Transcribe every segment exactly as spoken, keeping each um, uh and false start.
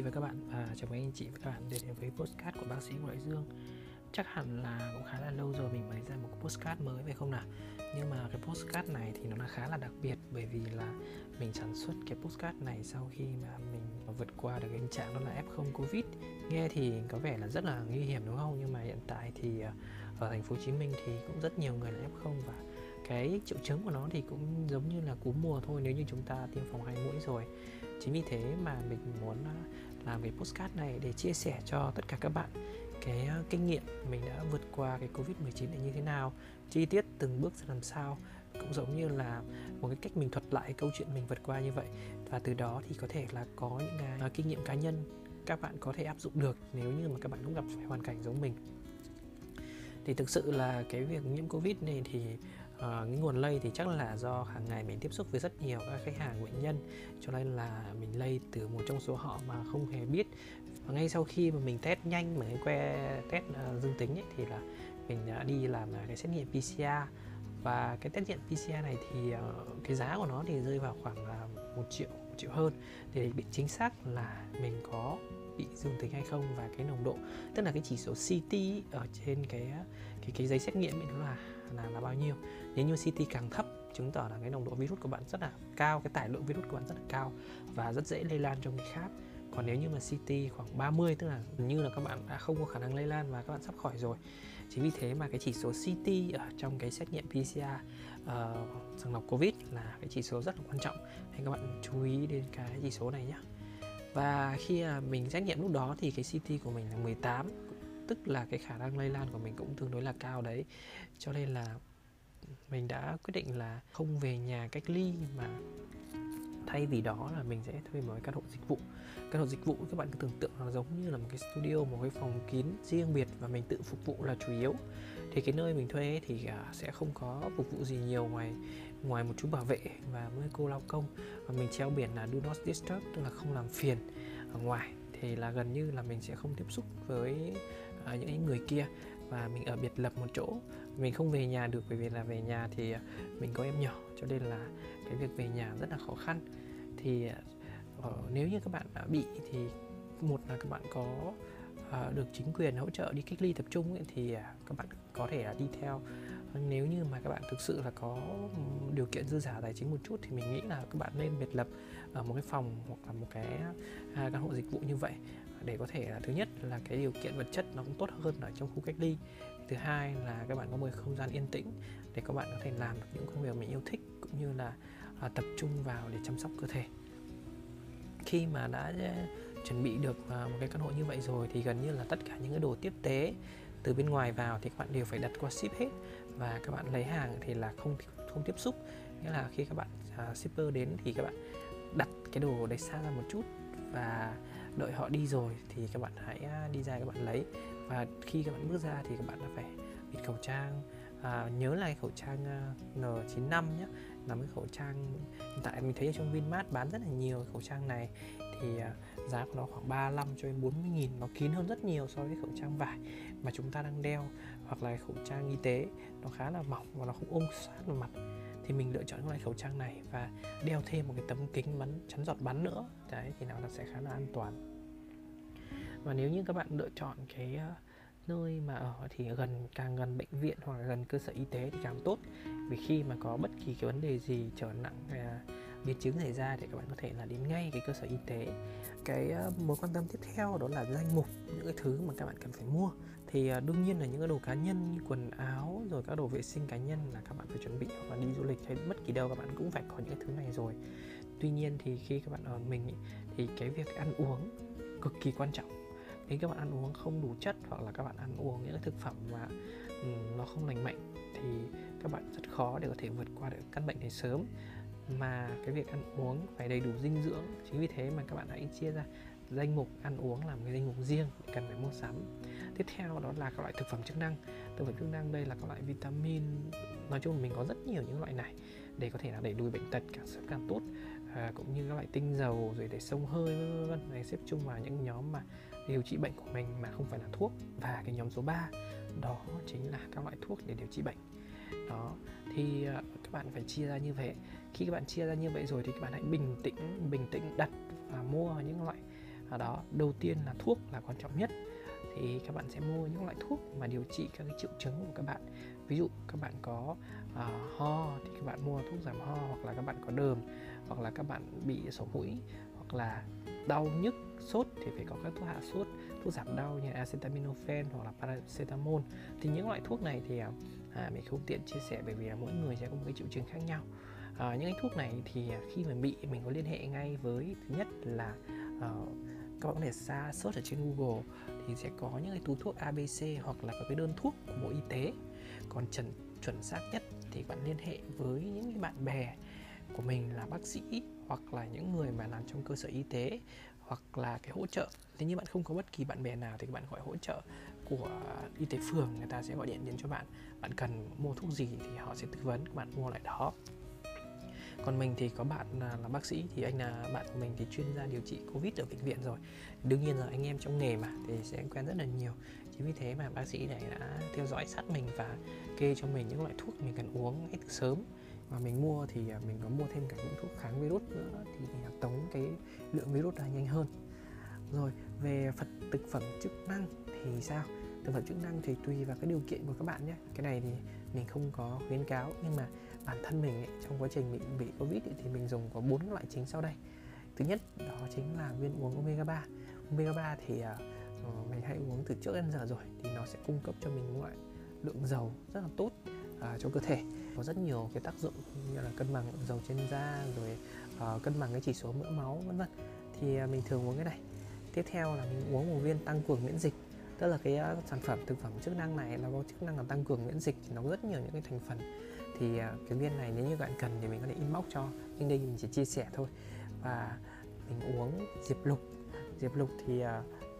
chị và các bạn và chào mừng anh chị và các bạn đến với podcast của bác sĩ Ngô Đại Dương. Chắc hẳn là cũng khá là lâu rồi mình mới ra một podcast mới phải không nào? Nhưng mà cái podcast này thì nó là khá là đặc biệt, bởi vì là mình sản xuất cái podcast này sau khi mà mình vượt qua được tình trạng đó là ép không Covid. Nghe thì có vẻ là rất là nguy hiểm đúng không? Nhưng mà hiện tại thì ở thành phố Hồ Chí Minh thì cũng rất nhiều người là ép không và cái triệu chứng của nó thì cũng giống như là cúm mùa thôi nếu như chúng ta tiêm phòng hai mũi rồi. Chính vì thế mà mình muốn làm cái podcast này để chia sẻ cho tất cả các bạn cái kinh nghiệm mình đã vượt qua cái Covid mười chín này như thế nào, chi tiết từng bước ra làm sao, cũng giống như là một cái cách mình thuật lại câu chuyện mình vượt qua như vậy, và từ đó thì có thể là có những cái kinh nghiệm cá nhân các bạn có thể áp dụng được nếu như mà các bạn cũng gặp phải hoàn cảnh giống mình. Thì thực sự là cái việc nhiễm Covid này thì Uh, nguồn lây thì chắc là do hàng ngày mình tiếp xúc với rất nhiều các khách hàng bệnh nhân, cho nên là mình lây từ một trong số họ mà không hề biết. Và ngay sau khi mà mình test nhanh mà cái que test uh, dương tính ấy, thì là mình đã đi làm uh, cái xét nghiệm pê xê rờ, và cái test nghiệm pê xê rờ này thì uh, cái giá của nó thì rơi vào khoảng uh, một triệu, một triệu hơn để biết chính xác là mình có bị dương tính hay không. Và cái nồng độ, tức là cái chỉ số xê tê ở trên cái cái cái giấy xét nghiệm ấy, nó là là là bao nhiêu. Nếu như xê tê càng thấp chứng tỏ là cái nồng độ virus của bạn rất là cao, cái tải lượng virus của bạn rất là cao và rất dễ lây lan cho người khác. Còn nếu như mà xê tê khoảng ba mươi, tức là gần như là các bạn đã không có khả năng lây lan và các bạn sắp khỏi rồi. Chính vì thế mà cái chỉ số xê tê ở trong cái xét nghiệm pê xê rờ sàng uh, lọc Covid là cái chỉ số rất là quan trọng, nên các bạn chú ý đến cái chỉ số này nhé. Và khi mình xét nghiệm lúc đó thì cái xê tê của mình là mười tám, tức là cái khả năng lây lan của mình cũng tương đối là cao đấy. Cho nên là mình đã quyết định là không về nhà cách ly, mà thay vì đó là mình sẽ thuê một cái căn hộ dịch vụ. Căn hộ dịch vụ các bạn cứ tưởng tượng nó giống như là một cái studio, một cái phòng kín riêng biệt và mình tự phục vụ là chủ yếu. Thì cái nơi mình thuê thì sẽ không có phục vụ gì nhiều ngoài ngoài một chú bảo vệ và mấy cô lao công, và mình treo biển là do not disturb, tức là không làm phiền. Ở ngoài thì là gần như là mình sẽ không tiếp xúc với những người kia và mình ở biệt lập một chỗ. Mình không về nhà được bởi vì là về nhà thì mình có em nhỏ, cho nên là cái việc về nhà rất là khó khăn. Thì nếu như các bạn đã bị thì một là các bạn có được chính quyền hỗ trợ đi cách ly tập trung ấy, thì các bạn có thể là đi theo. Nếu như mà các bạn thực sự là có điều kiện dư dả tài chính một chút thì mình nghĩ là các bạn nên biệt lập ở một cái phòng hoặc là một cái căn hộ dịch vụ như vậy, để có thể là thứ nhất là cái điều kiện vật chất nó cũng tốt hơn ở trong khu cách ly, thứ hai là các bạn có một không gian yên tĩnh để các bạn có thể làm được những công việc mình yêu thích, cũng như là tập trung vào để chăm sóc cơ thể. Khi mà đã chuẩn bị được một cái căn hộ như vậy rồi thì gần như là tất cả những cái đồ tiếp tế từ bên ngoài vào thì các bạn đều phải đặt qua ship hết, và các bạn lấy hàng thì là không không tiếp xúc, nghĩa là khi các bạn uh, shipper đến thì các bạn đặt cái đồ đấy xa ra một chút và đợi họ đi rồi thì các bạn hãy đi ra các bạn lấy. Và khi các bạn bước ra thì các bạn đã phải bịt khẩu trang, uh, nhớ là khẩu trang uh, N chín mươi lăm nhé, là cái khẩu trang hiện tại mình thấy ở trong Vinmart bán rất là nhiều. Khẩu trang này thì uh, giá của nó khoảng ba mươi lăm cho đến bốn mươi nghìn, nó kín hơn rất nhiều so với khẩu trang vải mà chúng ta đang đeo, hoặc là khẩu trang y tế nó khá là mỏng và nó không ôm sát vào mặt. Thì mình lựa chọn loại khẩu trang này và đeo thêm một cái tấm kính bắn chắn giọt bắn nữa đấy, thì nó sẽ khá là an toàn. Và nếu như các bạn lựa chọn cái nơi mà ở thì gần, càng gần bệnh viện hoặc là gần cơ sở y tế thì càng tốt, vì khi mà có bất kỳ cái vấn đề gì trở nặng, biến chứng xảy ra thì các bạn có thể là đến ngay cái cơ sở y tế. Cái mối quan tâm tiếp theo đó là danh mục những cái thứ mà các bạn cần phải mua. Thì đương nhiên là những cái đồ cá nhân, quần áo rồi các đồ vệ sinh cá nhân là các bạn phải chuẩn bị, hoặc là đi du lịch hay bất kỳ đâu các bạn cũng phải có những cái thứ này rồi. Tuy nhiên thì khi các bạn ở mình ý, thì cái việc ăn uống cực kỳ quan trọng. Nếu các bạn ăn uống không đủ chất hoặc là các bạn ăn uống những cái thực phẩm mà nó không lành mạnh thì các bạn rất khó để có thể vượt qua được căn bệnh này sớm. Mà cái việc ăn uống phải đầy đủ dinh dưỡng, chính vì thế mà các bạn hãy chia ra danh mục ăn uống làm cái danh mục riêng để cần phải mua sắm. Tiếp theo đó là các loại thực phẩm chức năng. Thực phẩm chức năng đây là các loại vitamin, nói chung mình có rất nhiều những loại này để có thể là đẩy lùi bệnh tật càng sớm càng tốt, à, cũng như các loại tinh dầu rồi để xông hơi vân vân này xếp chung vào những nhóm mà điều trị bệnh của mình mà không phải là thuốc. Và cái nhóm số ba đó chính là các loại thuốc để điều trị bệnh. Đó, thì các bạn phải chia ra như vậy. Khi các bạn chia ra như vậy rồi thì các bạn hãy bình tĩnh, bình tĩnh đặt và mua những loại Ở đó đầu tiên là thuốc là quan trọng nhất. Thì các bạn sẽ mua những loại thuốc mà điều trị các cái triệu chứng của các bạn. Ví dụ các bạn có uh, ho thì các bạn mua thuốc giảm ho, hoặc là các bạn có đờm, hoặc là các bạn bị sổ mũi, hoặc là đau nhức sốt thì phải có các thuốc hạ sốt, thuốc giảm đau như acetaminophen hoặc là paracetamol. Thì những loại thuốc này thì à, mình không tiện chia sẻ bởi vì là mỗi người sẽ có một cái triệu chứng khác nhau. À, những cái thuốc này thì khi mà bị mình có liên hệ ngay với, thứ nhất là uh, các bạn có thể ra search ở trên Google thì sẽ có những cái túi thuốc a bê xê hoặc là có cái đơn thuốc của Bộ Y tế. Còn chuẩn, chuẩn xác nhất thì bạn liên hệ với những cái bạn bè của mình là bác sĩ hoặc là những người mà làm trong cơ sở y tế hoặc là cái hỗ trợ. Nếu như bạn không có bất kỳ bạn bè nào thì các bạn gọi hỗ trợ của y tế phường, người ta sẽ gọi điện đến cho bạn. Bạn cần mua thuốc gì thì họ sẽ tư vấn, các bạn mua lại đó. Còn mình thì có bạn là bác sĩ, thì anh là bạn của mình thì chuyên gia điều trị Covid ở bệnh viện rồi. Đương nhiên là anh em trong nghề mà thì sẽ quen rất là nhiều. Chính vì thế mà bác sĩ này đã theo dõi sát mình và kê cho mình những loại thuốc mình cần uống ngay từ sớm. Và mình mua thì mình có mua thêm cả những thuốc kháng virus nữa thì tống cái lượng virus ra nhanh hơn. Rồi về phần thực phẩm chức năng thì sao? Thực phẩm chức năng thì tùy vào cái điều kiện của các bạn nhé. Cái này thì mình không có khuyến cáo, nhưng mà bản thân mình ấy, trong quá trình mình bị Covid ấy, thì mình dùng có bốn loại chính sau đây. Thứ nhất đó chính là viên uống omega ba. Omega ba thì uh, mình hãy uống từ trước đến giờ rồi, thì nó sẽ cung cấp cho mình một loại lượng dầu rất là tốt uh, cho cơ thể. Có rất nhiều cái tác dụng như là cân bằng lượng dầu trên da, rồi uh, cân bằng cái chỉ số mỡ máu vân vân. Thì uh, mình thường uống cái này. Tiếp theo là mình uống một viên tăng cường miễn dịch. Tức là cái uh, sản phẩm thực phẩm chức năng này nó có chức năng là tăng cường miễn dịch, thì nó có rất nhiều những cái thành phần. Thì uh, cái viên này nếu như bạn cần thì mình có thể inbox cho, nhưng đây mình chỉ chia sẻ thôi. Và mình uống diệp lục. Diệp lục thì uh,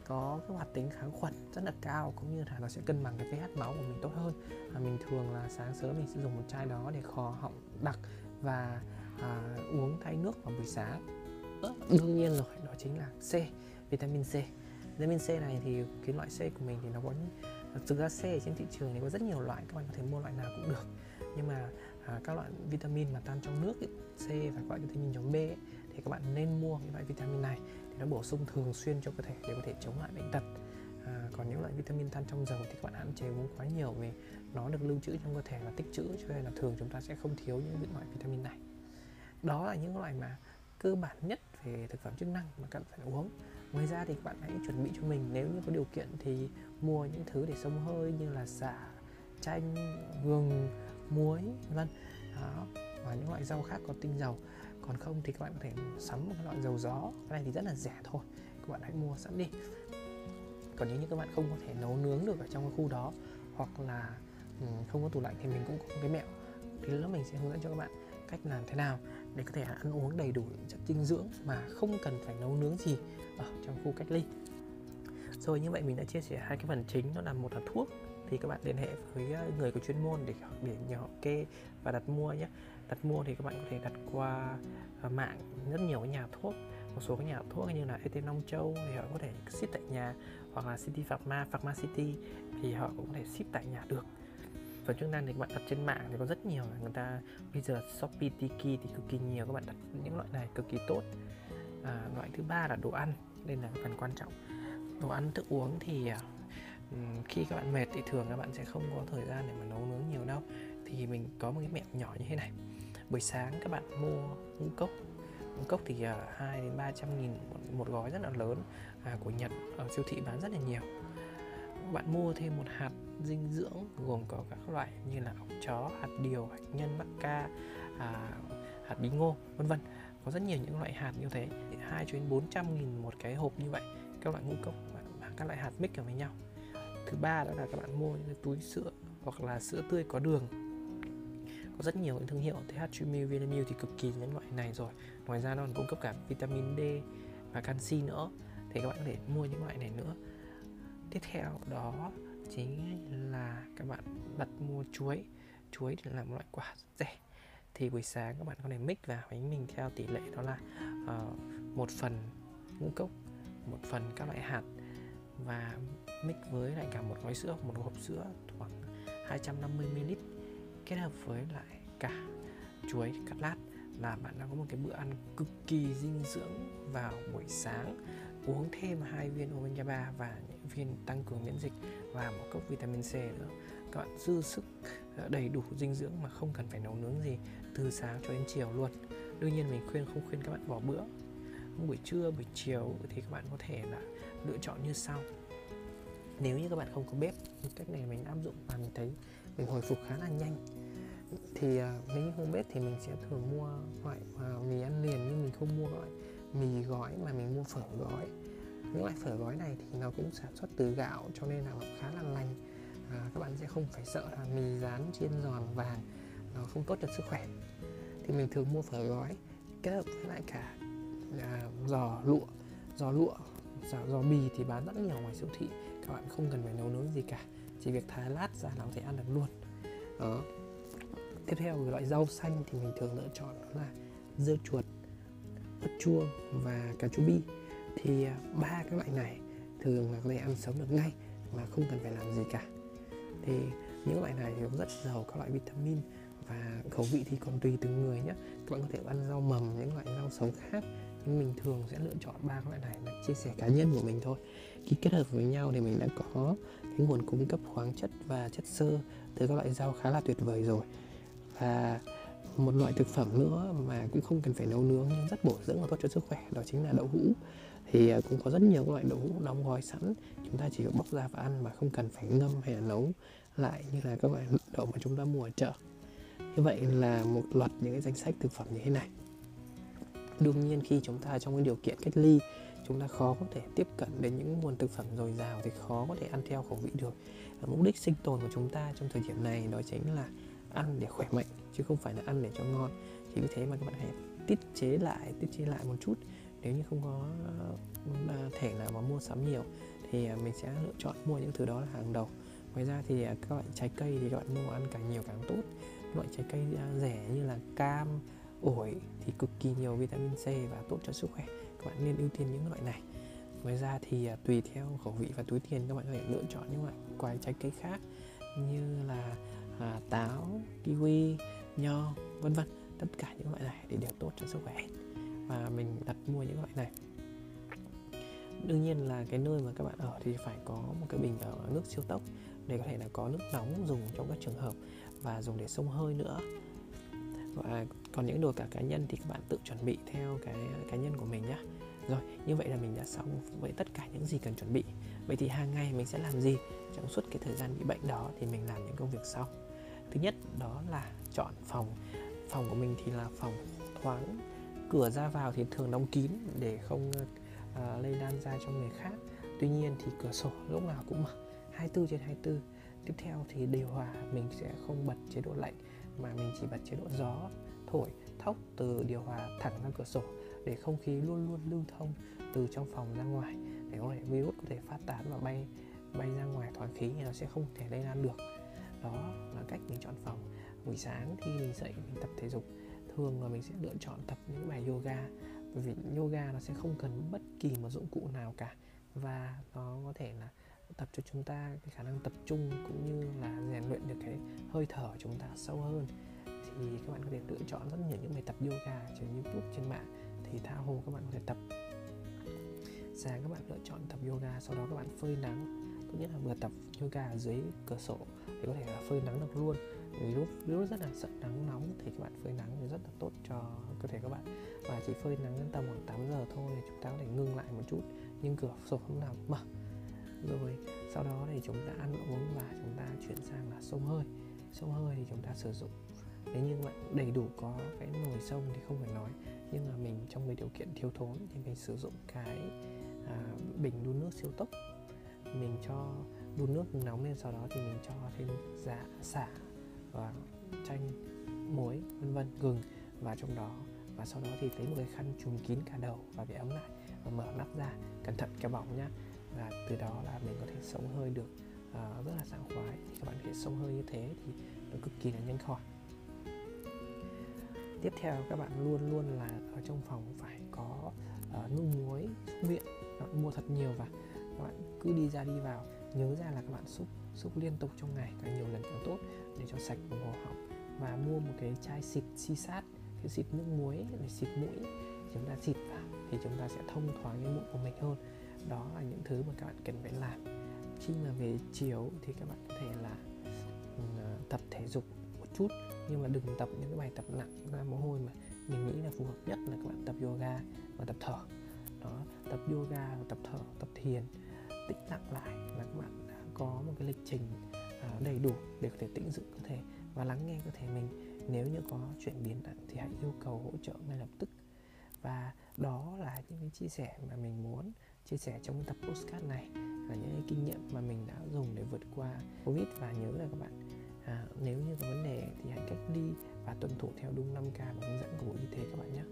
có cái hoạt tính kháng khuẩn rất là cao, cũng như là nó sẽ cân bằng cái pH máu của mình tốt hơn. Và mình thường là sáng sớm mình sẽ dùng một chai đó để khò họng đặc và uh, uống thay nước vào buổi sáng. Đương nhiên rồi, đó chính là C, vitamin C. Vitamin C này thì cái loại C của mình thì nó có, thực ra C trên thị trường thì có rất nhiều loại, các bạn có thể mua loại nào cũng được. Nhưng mà à, các loại vitamin mà tan trong nước ấy, C và các loại vitamin nhóm B ấy, thì các bạn nên mua cái loại vitamin này thì nó bổ sung thường xuyên cho cơ thể để có thể chống lại bệnh tật. À, còn những loại vitamin tan trong dầu thì các bạn hạn chế uống quá nhiều vì nó được lưu trữ trong cơ thể và tích trữ, cho nên là thường chúng ta sẽ không thiếu những loại vitamin này. Đó là những loại mà cơ bản nhất về thực phẩm chức năng mà cần phải uống. Ngoài ra thì các bạn hãy chuẩn bị cho mình, nếu như có điều kiện thì mua những thứ để xông hơi như là sả, chanh, gừng, muối vân đó, và những loại rau khác có tinh dầu. Còn không thì các bạn có thể sắm một loại dầu gió, cái này thì rất là rẻ thôi, các bạn hãy mua sẵn đi. Còn nếu như các bạn không có thể nấu nướng được ở trong cái khu đó, hoặc là không có tủ lạnh, thì mình cũng có cái mẹo, thì lúc mình sẽ hướng dẫn cho các bạn cách làm thế nào để có thể ăn uống đầy đủ chất dinh dưỡng mà không cần phải nấu nướng gì ở trong khu cách ly. Rồi như vậy mình đã chia sẻ hai cái phần chính, đó là một là thuốc thì các bạn liên hệ với người có chuyên môn để để nhờ họ kê và đặt mua nhé. Đặt mua thì các bạn có thể đặt qua mạng rất nhiều nhà thuốc, một số cái nhà thuốc như là e tê Long Châu thì họ có thể ship tại nhà, hoặc là City Pharma, Pharma City thì họ cũng có thể ship tại nhà được. Và chức năng thì các bạn đặt trên mạng thì có rất nhiều, người ta bây giờ Shopee, Tiki thì cực kỳ nhiều, các bạn đặt những loại này cực kỳ tốt. À, loại thứ ba là đồ ăn, đây là phần quan trọng. Đồ ăn thức uống thì khi các bạn mệt thì thường các bạn sẽ không có thời gian để mà nấu nướng nhiều đâu, thì mình có một cái mẹo nhỏ như thế này. Buổi sáng các bạn mua ngũ cốc, ngũ cốc thì hai đến ba trăm nghìn một gói, rất là lớn, à, của Nhật ở siêu thị bán rất là nhiều. Bạn mua thêm một hạt dinh dưỡng gồm có các loại như là ốc chó, hạt điều, hạt nhân, mắc ca, à, hạt bí ngô vân vân, có rất nhiều những loại hạt như thế. Hai cho đến bốn trăm nghìn một cái hộp như vậy, các loại ngũ cốc, các loại hạt mix ở với nhau. Thứ ba đó là các bạn mua những cái túi sữa hoặc là sữa tươi có đường, có rất nhiều những thương hiệu, tê hát Milk, Vinamilk thì cực kỳ những loại này rồi. Ngoài ra nó còn cung cấp cả vitamin D và canxi nữa, thì các bạn có thể mua những loại này nữa. Tiếp theo đó chính là các bạn đặt mua chuối. Chuối thì là một loại quả rất rẻ, thì buổi sáng các bạn có thể mix vào bánh mình theo tỷ lệ đó là uh, một phần ngũ cốc, một phần các loại hạt, và mix với lại cả một gói sữa, một hộp sữa khoảng hai trăm năm mươi mi li lít, kết hợp với lại cả chuối cắt lát, là bạn đã có một cái bữa ăn cực kỳ dinh dưỡng vào buổi sáng, uống thêm hai viên omega ba và những viên tăng cường miễn dịch và một cốc vitamin C nữa. Các bạn dư sức, đầy đủ dinh dưỡng mà không cần phải nấu nướng gì từ sáng cho đến chiều luôn. Đương nhiên mình khuyên không khuyên các bạn bỏ bữa. Buổi trưa, buổi chiều thì các bạn có thể là lựa chọn như sau. Nếu như các bạn không có bếp, cách này mình áp dụng và mình thấy mình hồi phục khá là nhanh. Thì nếu như không bếp thì mình sẽ thường mua loại mì ăn liền, nhưng mình không mua loại mì gói mà mình mua phở gói. Những loại phở gói này thì nó cũng sản xuất từ gạo cho nên là khá là lành. À, các bạn sẽ không phải sợ là mì rán chiên giòn vàng nó không tốt cho sức khỏe. Thì mình thường mua phở gói kết hợp với lại cả à, giò lụa, giò lụa, giò, giò bì thì bán rất nhiều ngoài siêu thị. Các bạn không cần phải nấu nướng gì cả, chỉ việc thái lát ra là có thể ăn được luôn. Đó. Tiếp theo loại rau xanh thì mình thường lựa chọn đó là dưa chuột, ớt chuông và cà chua bi. Thì ba cái loại này thường là có thể ăn sống được ngay mà không cần phải làm gì cả. Thì những loại này thì rất giàu các loại vitamin và khẩu vị thì còn tùy từng người nhé. Các bạn có thể ăn rau mầm, những loại rau sống khác, nhưng mình thường sẽ lựa chọn ba loại này là chia sẻ cá nhân của mình thôi. Khi kết hợp với nhau thì mình đã có cái nguồn cung cấp khoáng chất và chất xơ từ các loại rau khá là tuyệt vời rồi. Và một loại thực phẩm nữa mà cũng không cần phải nấu nướng nhưng rất bổ dưỡng và tốt cho sức khỏe, đó chính là đậu hũ. Thì cũng có rất nhiều loại đậu hũ đóng gói sẵn, chúng ta chỉ bóc ra và ăn mà không cần phải ngâm hay là nấu lại như là các loại đậu mà chúng ta mua ở chợ. Như vậy là một loạt những cái danh sách thực phẩm như thế này. Đương nhiên khi chúng ta trong cái điều kiện cách ly, chúng ta khó có thể tiếp cận đến những nguồn thực phẩm dồi dào thì khó có thể ăn theo khẩu vị được. Và mục đích sinh tồn của chúng ta trong thời điểm này đó chính là ăn để khỏe mạnh chứ không phải là ăn để cho ngon. Chính vì thế mà các bạn hãy tiết chế lại, tiết chế lại một chút. Nếu như không có uh, thể nào mà mua sắm nhiều thì mình sẽ lựa chọn mua những thứ đó là hàng đầu. Ngoài ra thì các loại trái cây thì các bạn mua ăn càng nhiều càng tốt. Loại trái cây rẻ như là cam, ổi thì cực kỳ nhiều vitamin C và tốt cho sức khỏe. Các bạn nên ưu tiên những loại này. Ngoài ra thì tùy theo khẩu vị và túi tiền các bạn có thể lựa chọn những loại quả trái cây khác như là à, táo, kiwi, nho, vân vân. Tất cả những loại này thì đều tốt cho sức khỏe và mình đặt mua những loại này. Đương nhiên là cái nơi mà các bạn ở thì phải có một cái bình ở nước siêu tốc để có thể là có nước nóng dùng trong các trường hợp và dùng để xông hơi nữa. Và còn những đồ cả cá nhân thì các bạn tự chuẩn bị theo cái cá nhân của mình nhé. Rồi, như vậy là mình đã xong với tất cả những gì cần chuẩn bị. Vậy thì hàng ngày mình sẽ làm gì trong suốt cái thời gian bị bệnh đó? Thì mình làm những công việc sau. Thứ nhất đó là chọn phòng. Phòng của mình thì là phòng thoáng, cửa ra vào thì thường đóng kín để không à, lây lan ra cho người khác. Tuy nhiên thì cửa sổ lúc nào cũng mở hai mươi bốn trên hai mươi bốn. Tiếp theo thì điều hòa mình sẽ không bật chế độ lạnh mà mình chỉ bật chế độ gió thổi thốc từ điều hòa thẳng ra cửa sổ để không khí luôn luôn lưu thông từ trong phòng ra ngoài, để có thể virus có thể phát tán và bay bay ra ngoài thoáng khí thì nó sẽ không thể lây lan được. Đó là cách mình chọn phòng. Buổi sáng khi mình dậy mình tập thể dục, thường là mình sẽ lựa chọn tập những bài yoga, bởi vì yoga nó sẽ không cần bất kỳ một dụng cụ nào cả và nó có thể là tập cho chúng ta cái khả năng tập trung cũng như là rèn luyện được cái hơi thở của chúng ta sâu hơn. Thì các bạn có thể lựa chọn rất nhiều những bài tập yoga trên YouTube, trên mạng thì tha hồ các bạn có thể tập. Sáng các bạn lựa chọn tập yoga, sau đó các bạn phơi nắng, tốt nhất là vừa tập yoga ở dưới cửa sổ để có thể là phơi nắng được luôn. Lúc, lúc rất là sợ nắng nóng thì các bạn phơi nắng thì rất là tốt cho cơ thể các bạn, và chỉ phơi nắng đến tầm khoảng tám giờ thôi thì chúng ta có thể ngưng lại một chút, nhưng cửa sổ không nào mở. Rồi sau đó thì chúng ta ăn uống và chúng ta chuyển sang là xông hơi. Xông hơi thì chúng ta sử dụng, nếu như bạn đầy đủ có cái nồi xông thì không phải nói, nhưng mà mình trong cái điều kiện thiếu thốn thì mình sử dụng cái à, bình đun nước siêu tốc. Mình cho đun nước nóng lên, sau đó thì mình cho thêm dạ xả và chanh, muối, vân vân, gừng vào trong đó, và sau đó thì lấy một cái khăn trùm kín cả đầu và bị ấm lại và mở nắp ra, cẩn thận kéo bỏng nhá. Và từ đó là mình có thể xông hơi được uh, rất là sảng khoái. Thì các bạn có thể xông hơi như thế thì nó cực kỳ là nhanh khỏi. Tiếp theo các bạn luôn luôn là ở trong phòng phải có uh, nước muối, xúc miệng, các bạn mua thật nhiều và các bạn cứ đi ra đi vào, nhớ ra là các bạn xúc xúc liên tục trong ngày, càng nhiều lần càng tốt để cho sạch vùng hầu họng. Và mua một cái chai xịt xi sát, cái xịt nước muối để xịt mũi, chúng ta xịt vào thì chúng ta sẽ thông thoáng cái mũi của mình hơn. Đó là những thứ mà các bạn cần phải làm. Khi mà về chiều thì các bạn có thể là tập thể dục một chút, nhưng mà đừng tập những cái bài tập nặng ra mồ hôi, mà mình nghĩ là phù hợp nhất là các bạn tập yoga và tập thở. Đó, tập yoga và tập thở, tập thiền, tĩnh lặng lại là các bạn đã có một cái lịch trình đầy đủ để có thể tĩnh dưỡng cơ thể và lắng nghe cơ thể mình. Nếu như có chuyển biến nặng thì hãy yêu cầu hỗ trợ ngay lập tức. Và đó là những cái chia sẻ mà mình muốn chia sẻ trong tập podcast này, là những cái kinh nghiệm mà mình đã dùng để vượt qua Covid. Và nhớ là các bạn, à, nếu như có vấn đề thì hãy cách ly và tuân thủ theo đúng năm K và hướng dẫn của Bộ Y tế các bạn nhé.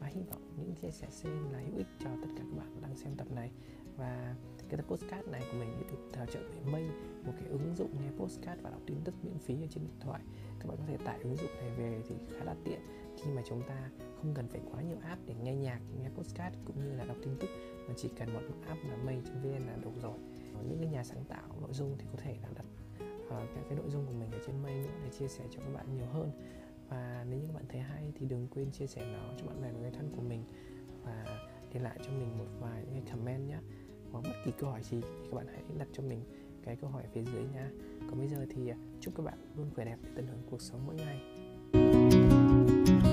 Và hy vọng những chia sẻ trên là hữu ích cho tất cả các bạn đang xem tập này. Và cái tập podcast này của mình được tài trợ bởi Mây, một cái ứng dụng nghe podcast và đọc tin tức miễn phí ở trên điện thoại. Các bạn có thể tải ứng dụng này về thì khá là tiện, khi mà chúng ta không cần phải quá nhiều app để nghe nhạc, nghe podcast cũng như là đọc tin tức, mà chỉ cần một app là mây chấm vê en là đủ rồi. Những cái nhà sáng tạo nội dung thì có thể là đặt uh, các cái nội dung của mình ở trên Mây nữa để chia sẻ cho các bạn nhiều hơn. Và nếu như các bạn thấy hay thì đừng quên chia sẻ nó cho bạn bè và người thân của mình, và để lại cho mình một vài những cái comment nhé. Hoặc bất kỳ câu hỏi gì thì các bạn hãy đặt cho mình cái câu hỏi phía dưới nha. Còn bây giờ thì chúc các bạn luôn khỏe đẹp để tận hưởng cuộc sống mỗi ngày.